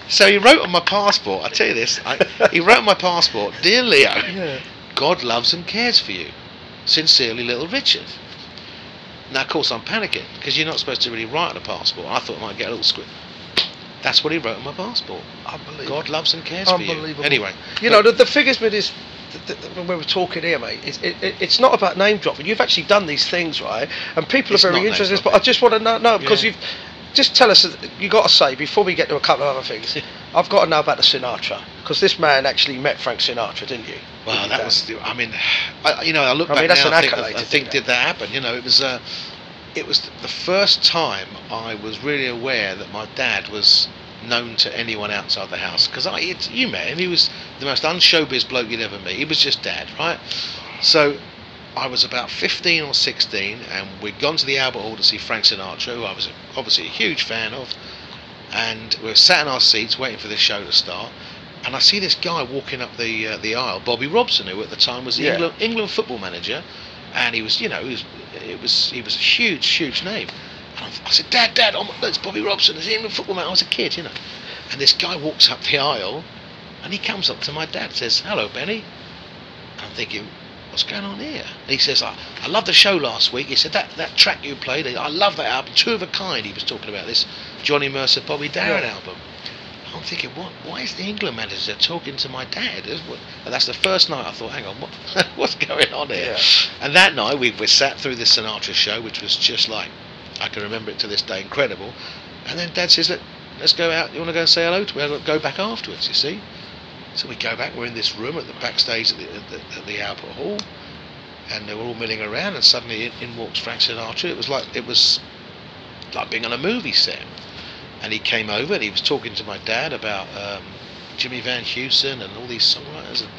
So he wrote on my passport, I tell you this, I, he wrote on my passport, Dear Leo, yeah. God loves and cares for you. Sincerely, Little Richard. Now, of course, I'm panicking because you're not supposed to really write on a passport. I thought I might get a little script. That's what he wrote on my passport. Unbelievable. God loves and cares for you. Unbelievable. Anyway. You know, the, the figures with this, the, the, when we were talking here, mate, it's, it, it, it's not about name dropping. You've actually done these things, right? And people are very interested in this, but I just want to know, no, because yeah. you've, just tell us, you got to say, before we get to a couple of other things, I've got to know about the Sinatra, because this man actually met Frank Sinatra, didn't you? Well, did that, that was, I mean, I, you know, I look I back mean, that's now, an I think, I think that. did that happen? You know, it was, uh, it was the first time I was really aware that my dad was known to anyone outside the house, because I, it, you met him, he was the most unshowbiz bloke you'd ever meet, he was just dad, right? So, I was about fifteen or sixteen, and we'd gone to the Albert Hall to see Frank Sinatra, who I was obviously a huge fan of, and we were sat in our seats waiting for the show to start, and I see this guy walking up the uh, the aisle, Bobby Robson, who at the time was the yeah. England, England football manager, and he was, you know, he was, it was, he was a huge, huge name. And I, I said, Dad, Dad, oh my, it's Bobby Robson, it's the England football manager. I was a kid, you know. And this guy walks up the aisle, and he comes up to my dad and says, hello, Benny. I'm thinking... what's going on here? And he says, I, I love the show last week. He said, that, that track you played, I love that album, two of a kind. He was talking about this Johnny Mercer, Bobby Darin yeah. album. I'm thinking, what? Why is the England manager talking to my dad? And that's the first night I thought, hang on, what, what's going on here? Yeah. And that night we, we sat through this Sinatra show, which was just like, I can remember it to this day, incredible. And then Dad says, Let, let's go out, you want to go and say hello to me? I'll go back afterwards, you see. So we go back, we're in this room at the backstage at the, at the, at the Albert Hall, and they were all milling around, and suddenly in, in walks Frank Sinatra. It was like, it was like being on a movie set. And he came over and he was talking to my dad about um, Jimmy Van Heusen and all these songwriters. And,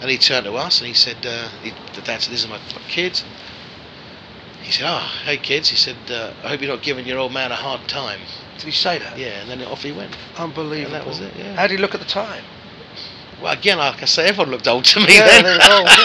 and he turned to us and he said, uh, he, the dad said, these are my, my kids. And he said, oh, hey kids. He said, uh, I hope you're not giving your old man a hard time. Did he say that? Yeah, and then off he went. Unbelievable. And that was it, yeah. How did he look at the time? Well, again, like I say, everyone looked old to me yeah, then. They old, yeah.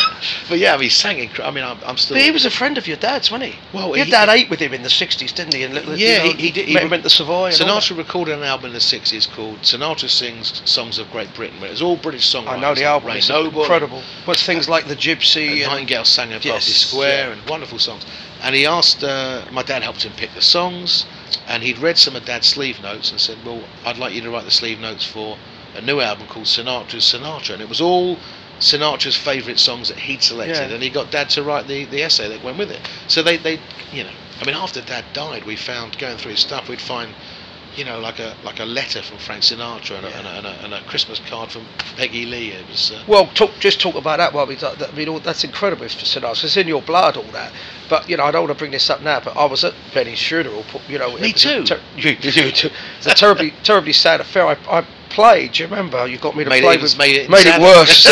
But yeah, I mean, he sang incredible. I mean, I'm, I'm still... But he was a friend of your dad's, wasn't he? Well, your he, dad ate with him in the sixties, didn't he? And little, yeah, you know, he, he did. He went to the Savoy. Sinatra recorded an album in the sixties called Sinatra Sings Songs of Great Britain, where it was all British songwriters. I know the album is incredible. But things like The Gypsy. And and Nightingale Sang at yes, Berkeley Square yeah. and wonderful songs. And he asked, uh, my dad helped him pick the songs, and he'd read some of Dad's sleeve notes and said, well, I'd like you to write the sleeve notes for a new album called Sinatra's Sinatra, and it was all Sinatra's favourite songs that he'd selected, yeah. and he got Dad to write the, the essay that went with it. So they, they, you know, I mean, after Dad died, we found going through his stuff, we'd find, you know, like a like a letter from Frank Sinatra and, yeah. a, and, a, and, a, and a Christmas card from Peggy Lee. It was uh, well, talk, just talk about that. Well, I mean, that's incredible for Sinatra. It's in your blood, all that. But you know, I don't want to bring this up now. But I was at Benny's funeral. You know, me too. Ter- you, you too. It's a terribly, terribly sad affair. I. I played, do you remember? You got me to made play. It, with, made it, made it worse.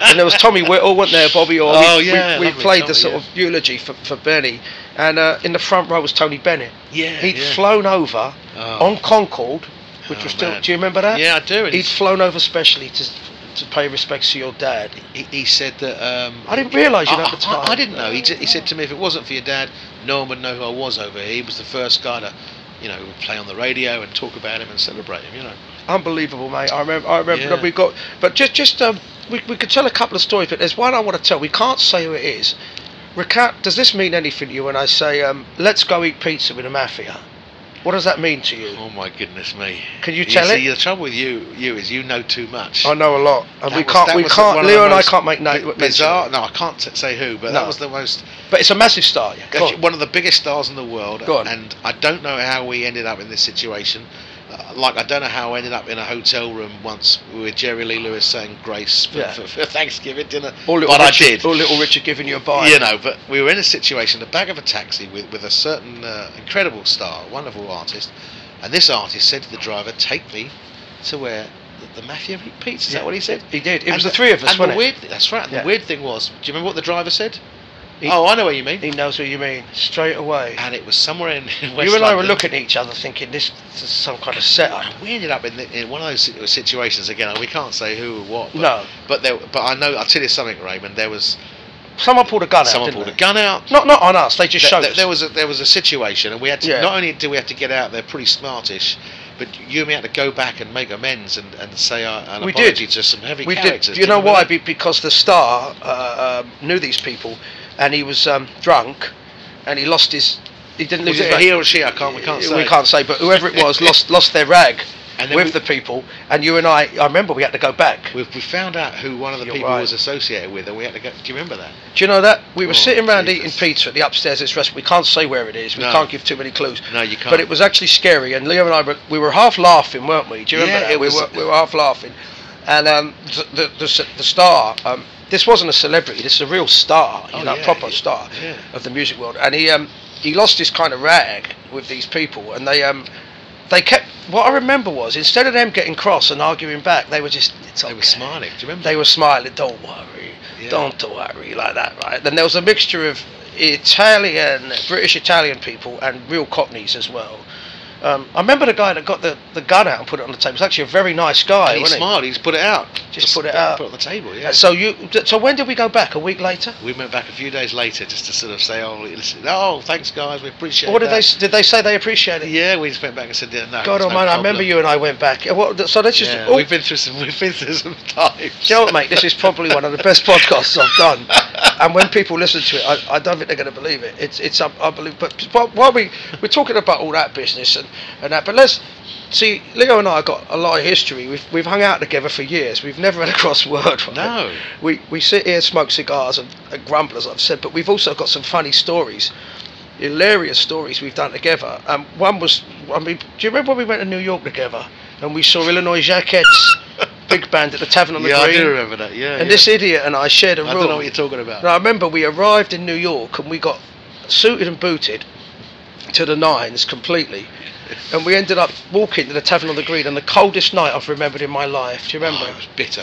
And there was Tommy Whittle, wasn't there? Bobby Orr. Oh we, yeah. We, we played Tommy, the sort yeah. of eulogy for, for Benny, and uh, in the front row was Tony Bennett. Yeah. He'd yeah. flown over oh. on Concorde, which oh, was still. Man. Do you remember that? Yeah, I do. He'd flown over specially to to pay respects to your dad. He, he said that. Um, I didn't realise you know at the time. I, I didn't know. He, d- he said to me, if it wasn't for your dad, no one would know who I was over here. He was the first guy to, you know, play on the radio and talk about him and celebrate him. You know. Unbelievable, mate. I remember. I remember. Yeah. We got, but just, just um, we we could tell a couple of stories, but there's one I want to tell. We can't say who it is. Ricard, does this mean anything to you when I say, um, let's go eat pizza with the mafia? What does that mean to you? Oh my goodness me! Can you tell you it? See, the trouble with you, you is you know too much. I know a lot, and that we was, can't, we can't. Leo and I can't make no bizarre. No, I can't t- say who, but no. that was the most. But it's a massive star. Yeah. Go on. One of the biggest stars in the world. Go on. And I don't know how we ended up in this situation. Like, I don't know how I ended up in a hotel room once with Jerry Lee Lewis saying Grace for, yeah. for, for Thanksgiving dinner. All but Richard, I did. Or little Richard giving you a bite. You know, but we were in a situation, the back of a taxi with, with a certain uh, incredible star, wonderful artist, and this artist said to the driver, take me to where the, the mafia eat pizza. Is yeah. that what he said? He did. It and was the, the three of us, and wasn't the weird, it? That's right. And yeah. the weird thing was, do you remember what the driver said? He, oh, I know what you mean. He knows what you mean straight away. And it was somewhere in, in West. You and I were looking at each other, thinking this, this is some kind of setup. We ended up in, the, in one of those situations again. And we can't say who or what. But, no. But there, but I know. I'll tell you something, Raymond. There was. Someone pulled a gun someone out. Someone pulled they? a gun out. Not not on us. They just there, showed. There, there was a, there was a situation, and we had to. Yeah. Not only did we have to get out there pretty smartish, but you and me had to go back and make amends and, and say uh, an we apology did. to some heavy we characters. Did. You know we? why? Because the star uh, um, knew these people. And he was um, drunk, and he lost his. He didn't lose. Was it he or she? I can't. We can't say. We can't say. But whoever it was lost lost their rag and with we, the people. And you and I. I remember we had to go back. We, we found out who one of the You're people right. was associated with, and we had to go. Do you remember that? Do you know that we were oh, sitting around Jesus. eating pizza at the upstairs this restaurant? We can't say where it is. We no. can't give too many clues. No, you can't. But it was actually scary. And Leo and I were we were half laughing, weren't we? Do you remember? Yeah, that? It was, we were we were half laughing, and um, the, the the the star. Um, This wasn't a celebrity. This is a real star, you oh, know, yeah, proper star yeah. of the music world. And he um, he lost his kind of rag with these people, and they um, they kept. What I remember was instead of them getting cross and arguing back, they were just it's okay. They were smiling. Do you remember? They were smiling. Don't worry, yeah. don't worry, like that, right? And there was a mixture of Italian, British Italian people, and real Cockneys as well. Um, I remember the guy that got the, the gun out and put it on the table. He was actually a very nice guy. He smiled. He just put it out. Just, just put it out. Put it on the table. Yeah. So you. So when did we go back? A week later. We went back a few days later just to sort of say, oh, listen, oh, thanks guys, we appreciate it. What did that. they did they say they appreciate it? Yeah, we just went back and said, yeah, no. God oh, no man, I remember you and I went back. What, so let's just. Yeah, oh. We've been through some. We've been through some times. Do you know what, mate? This is probably one of the best podcasts I've done. And when people listen to it, I, I don't think they're going to believe it. It's it's unbelievable. But, but while we we're talking about all that business and. And that, but let's see. Leo and I have got a lot of history. We've we've hung out together for years. We've never had a cross word. Right? No. We we sit here, smoke cigars, and, and grumble, as I've said. But we've also got some funny stories, hilarious stories we've done together. Um, one was, I mean, do you remember when we went to New York together and we saw Illinois Jacquette's big band at the Tavern on the yeah, Green? Yeah, I do remember that. Yeah. And yeah. This idiot and I shared a room. I don't know what you're talking about. And I remember we arrived in New York and we got suited and booted to the nines completely. And we ended up walking to the Tavern on the Green on the coldest night I've remembered in my life. Do you remember? Oh, it was bitter.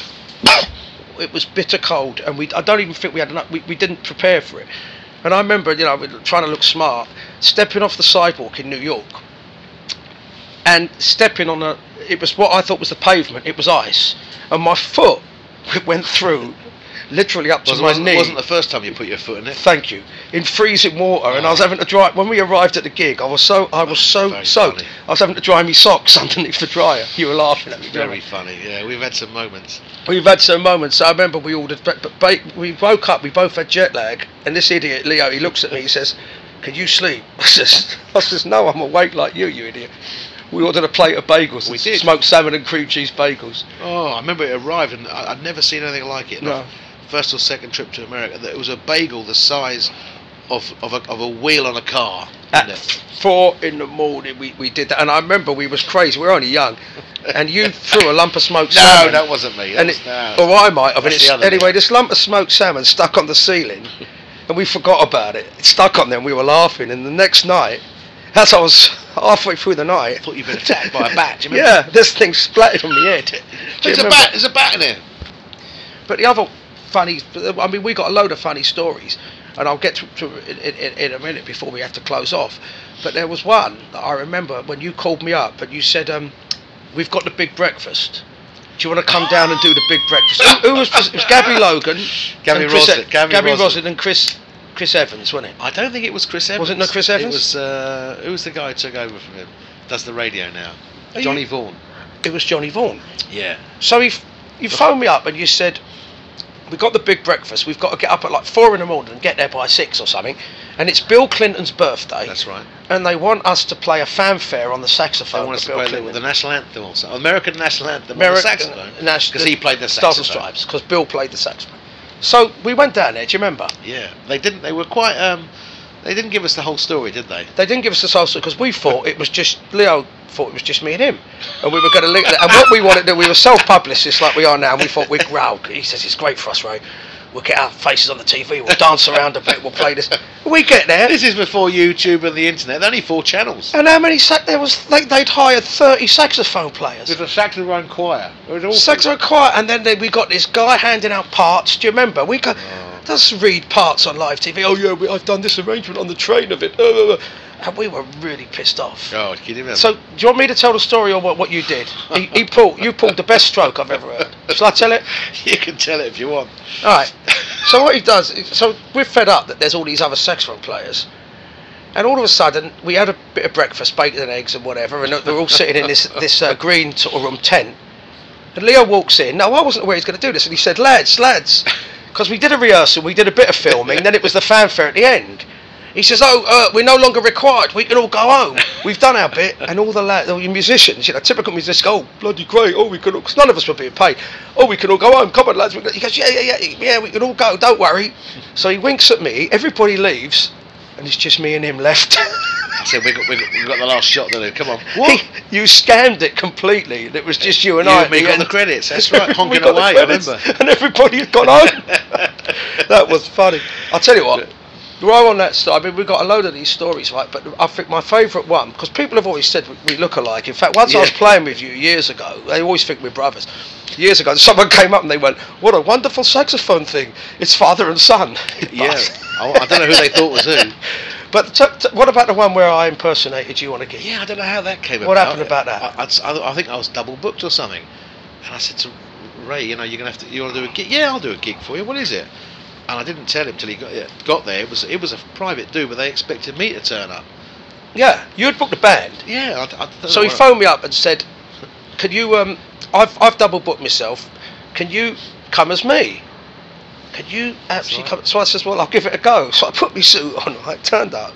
It was bitter cold, and we—I don't even think we had enough. We, we didn't prepare for it. And I remember, you know, trying to look smart, stepping off the sidewalk in New York, and stepping on a—it was what I thought was the pavement. It was ice, and my foot went through. Literally up to wasn't, my wasn't, knee. It wasn't the first time you put your foot in it. Thank you. In freezing water, oh. And I was having to dry. When we arrived at the gig, I was so I was oh, so soaked. Funny. I was having to dry my socks underneath the dryer. You were laughing at me. Very funny. Yeah, we've had some moments. We've had some moments. So I remember we all did, but, but we woke up. We both had jet lag, and this idiot Leo, he looks at me. He says, "Can you sleep?" I says, "I says no, I'm awake like you, you idiot." We ordered a plate of bagels. We did. Smoked salmon and cream cheese bagels. Oh, I remember it arrived, and I, I'd never seen anything like it. No. First or second trip to America, that it was a bagel the size of of a, of a wheel on a car. At four in the morning, we, we did that, and I remember we was crazy. We were only young, and you threw a lump of smoked no, salmon. No, that wasn't me. That and was, it, no. Or I might have. And it's, anyway, bit. This lump of smoked salmon stuck on the ceiling, and we forgot about it. It stuck on there, and we were laughing. And the next night, as I was halfway through the night, I thought you'd been attacked by a bat. Do you remember? Yeah, this thing splattered on my head. There's a bat. There's a bat in here. But the other. Funny, I mean, we got a load of funny stories, and I'll get to, to in, in, in a minute before we have to close off. But there was one that I remember when you called me up and you said, um, "We've got the big breakfast. Do you want to come down and do the big breakfast?" who, who was it? Was Gabby Logan, Gabby Rosin, Gabby, Gabby Rosin, and Chris Chris Evans, wasn't it? I don't think it was Chris Evans. Was it not Chris Evans? It was uh, who was the guy who took over from him? Does the radio now? Are Johnny you? Vaughan. It was Johnny Vaughan. Yeah. So he you phoned me up and you said, "We've got the big breakfast. We've got to get up at like four in the morning and get there by six or something. And it's Bill Clinton's birthday." That's right. "And they want us to play a fanfare on the saxophone." They want us to Bill play the, the national anthem also. American national anthem American on the saxophone. Because he played the saxophone. Stars and Stripes, because Bill played the saxophone. So we went down there. Do you remember? Yeah. They didn't. They were quite. Um, they didn't give us the whole story, did they? They didn't give us the whole story because we thought it was just Leo. Thought it was just me and him, and we were going to link that. And what we wanted to do, we were self-publicists like we are now, and we thought we'd growl. He says, "It's great for us, Ray. We'll get our faces on the T V, we'll dance around a bit, we'll play this." We get there. This is before YouTube and the internet. There are only four channels. And how many sax? There was like they'd hired thirty saxophone players. With a saxophone choir. It was saxophone choir, and then they, we got this guy handing out parts. Do you remember? We go, oh. Let's read parts on live T V. "Oh yeah, we, I've done this arrangement on the train of it." And we were really pissed off. Oh, can you remember? So, do you want me to tell the story or what, what you did? he, he pulled, you pulled the best stroke I've ever heard. Shall I tell it? You can tell it if you want. All right. So what he does, so we're fed up that there's all these other saxophone players. And all of a sudden, we had a bit of breakfast, bacon and eggs and whatever, and they're all sitting in this, this uh, green sort of room tent. And Leo walks in. Now, I wasn't aware he was going to do this. And he said, lads, lads, because we did a rehearsal, we did a bit of filming, and then it was the fanfare at the end. He says, "Oh, uh, we're no longer required. We can all go home. We've done our bit." And all the la- all your musicians, you know, typical musicians go, "Oh, bloody great. Oh, we can all," because none of us were being paid. "Oh, we can all go home. Come on, lads." He goes, "Yeah, yeah, yeah, yeah, we can all go. Don't worry." So he winks at me. Everybody leaves. And it's just me and him left. I said, we got, we got, we got the last shot there. Come on. What? He, you scammed it completely. It was just you and you I. And me got the credits. That's right. Honking away, I remember. And everybody had gone home. That was funny. I'll tell you what. Right on that story, I mean, we've got a load of these stories, right? But I think my favourite one, because people have always said we look alike. In fact, once yeah. I was playing with you years ago, they always think we're brothers. Years ago, someone came up and they went, "What a wonderful saxophone thing. It's father and son." Yeah, I don't know who they thought was who. But t- t- what about the one where I impersonated you on a gig? Yeah, I don't know how that came what about. What happened about that? I, I, I think I was double booked or something. And I said to Ray, you know, you're going to have to, you want to do a gig? Yeah, I'll do a gig for you. What is it? And I didn't tell him till he got, got there. It was it was a private do, but they expected me to turn up. Yeah, you had booked a band. Yeah. I, I so he phoned I... me up and said, can you, um, I've I've double booked myself. Can you come as me? Can you actually right. come? So I says, well, I'll give it a go. So I put my suit on, I turned up.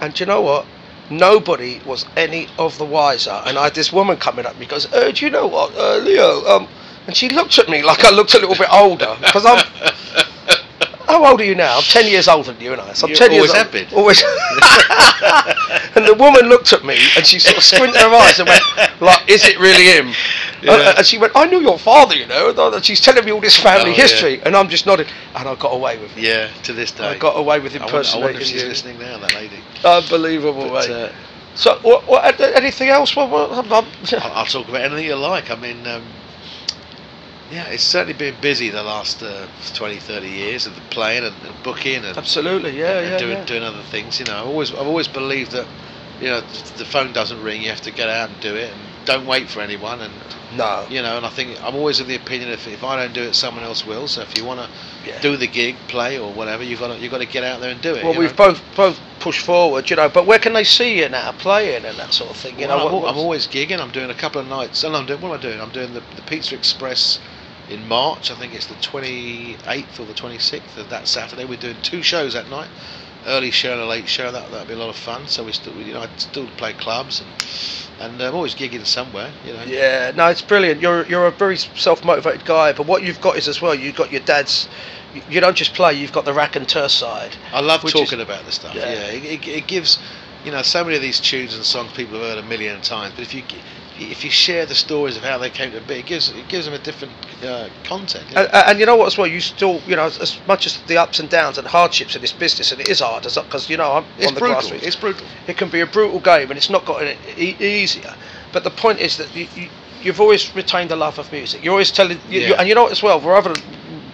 And do you know what? Nobody was any of the wiser. And I had this woman coming up and goes, uh, do you know what, uh, Leo? Um, and she looked at me like I looked a little bit older. Because I'm, how old are you now? I'm ten years older than you, and I. So I'm you ten always years have been. Always. And the woman looked at me, and she sort of squinted her eyes and went, like, is it really him? Yeah. And, and she went, I knew your father, you know. And she's telling me all this family oh, history, yeah. and I'm just nodding. And I got away with it. Yeah, to this day. I got away with impersonating. I wonder if she's listening now, that lady. Unbelievable, but, mate. Uh, so, what, what, anything else? What, what, I'm, I'm, I'll talk about anything you like. I mean... Um, yeah, it's certainly been busy the last uh, twenty, thirty years of the playing and, and booking and absolutely, yeah, and yeah, doing, yeah, doing other things. You know, I've always I've always believed that, you know, the phone doesn't ring. You have to get out and do it, and don't wait for anyone. And no, you know, and I think I'm always of the opinion if if I don't do it, someone else will. So if you want to yeah. do the gig, play or whatever, you've got to, you've got to get out there and do it. Well, we've know? both both pushed forward, you know. But where can they see you now playing and that sort of thing? You well, know, I'm, what, I'm always gigging. I'm doing a couple of nights, and I'm doing what am I doing? I'm doing the, the Pizza Express. In March, I think it's the twenty-eighth or the twenty-sixth of that Saturday. We're doing two shows that night, early show and a late show. That that'll be a lot of fun. So we still, you know, I still play clubs and and I'm always gigging somewhere, you know. Yeah, no, it's brilliant. You're you're a very self-motivated guy, but what you've got is as well. You've got your dad's. You don't just play. You've got the raconteur side. I love talking is, about this stuff. Yeah, yeah it, it, it gives, you know, so many of these tunes and songs people have heard a million times, but if you. If you share the stories of how they came to be, it gives it gives them a different uh, content. You know? and, and you know what, as well, you still, you know, as, as much as the ups and downs and hardships of this business, and it is hard, because you know, I'm it's on the brutal. grassroots. It's brutal. It can be a brutal game, and it's not got any e- easier. But the point is that you, you, you've always retained the love of music. You're always telling, you, yeah. you, and you know what, as well, rather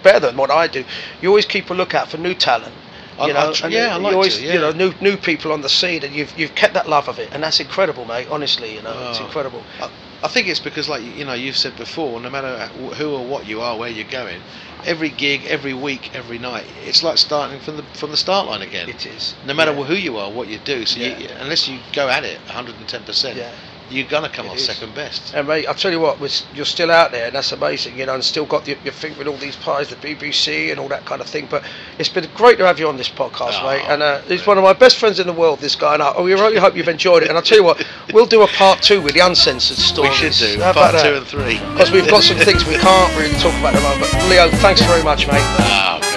better than what I do, you always keep a lookout for new talent. You know, I, I tr- yeah, I like always, to, yeah. You know, new new people on the scene, and you've you've kept that love of it, and that's incredible, mate. Honestly, you know, oh. it's incredible. I, I think it's because, like you know, you've said before, no matter who or what you are, where you're going, every gig, every week, every night, it's like starting from the from the start line again. It is. No matter yeah. who you are, what you do, so yeah. you, unless you go at it one hundred ten percent. Yeah. You're gonna come it on is. second best. And mate, I'll tell you what, we're, you're still out there, and that's amazing, you know, and still got your, your thing with all these pies, the B B C and all that kind of thing. But it's been great to have you on this podcast, oh, mate. And uh, he's one of my best friends in the world, this guy. And I we really hope you've enjoyed it. And I'll tell you what, we'll do a part two with the uncensored stories. We should do How part two that? and three because we've got some things we can't really talk about at the moment. But Leo, thanks very much, mate. Oh.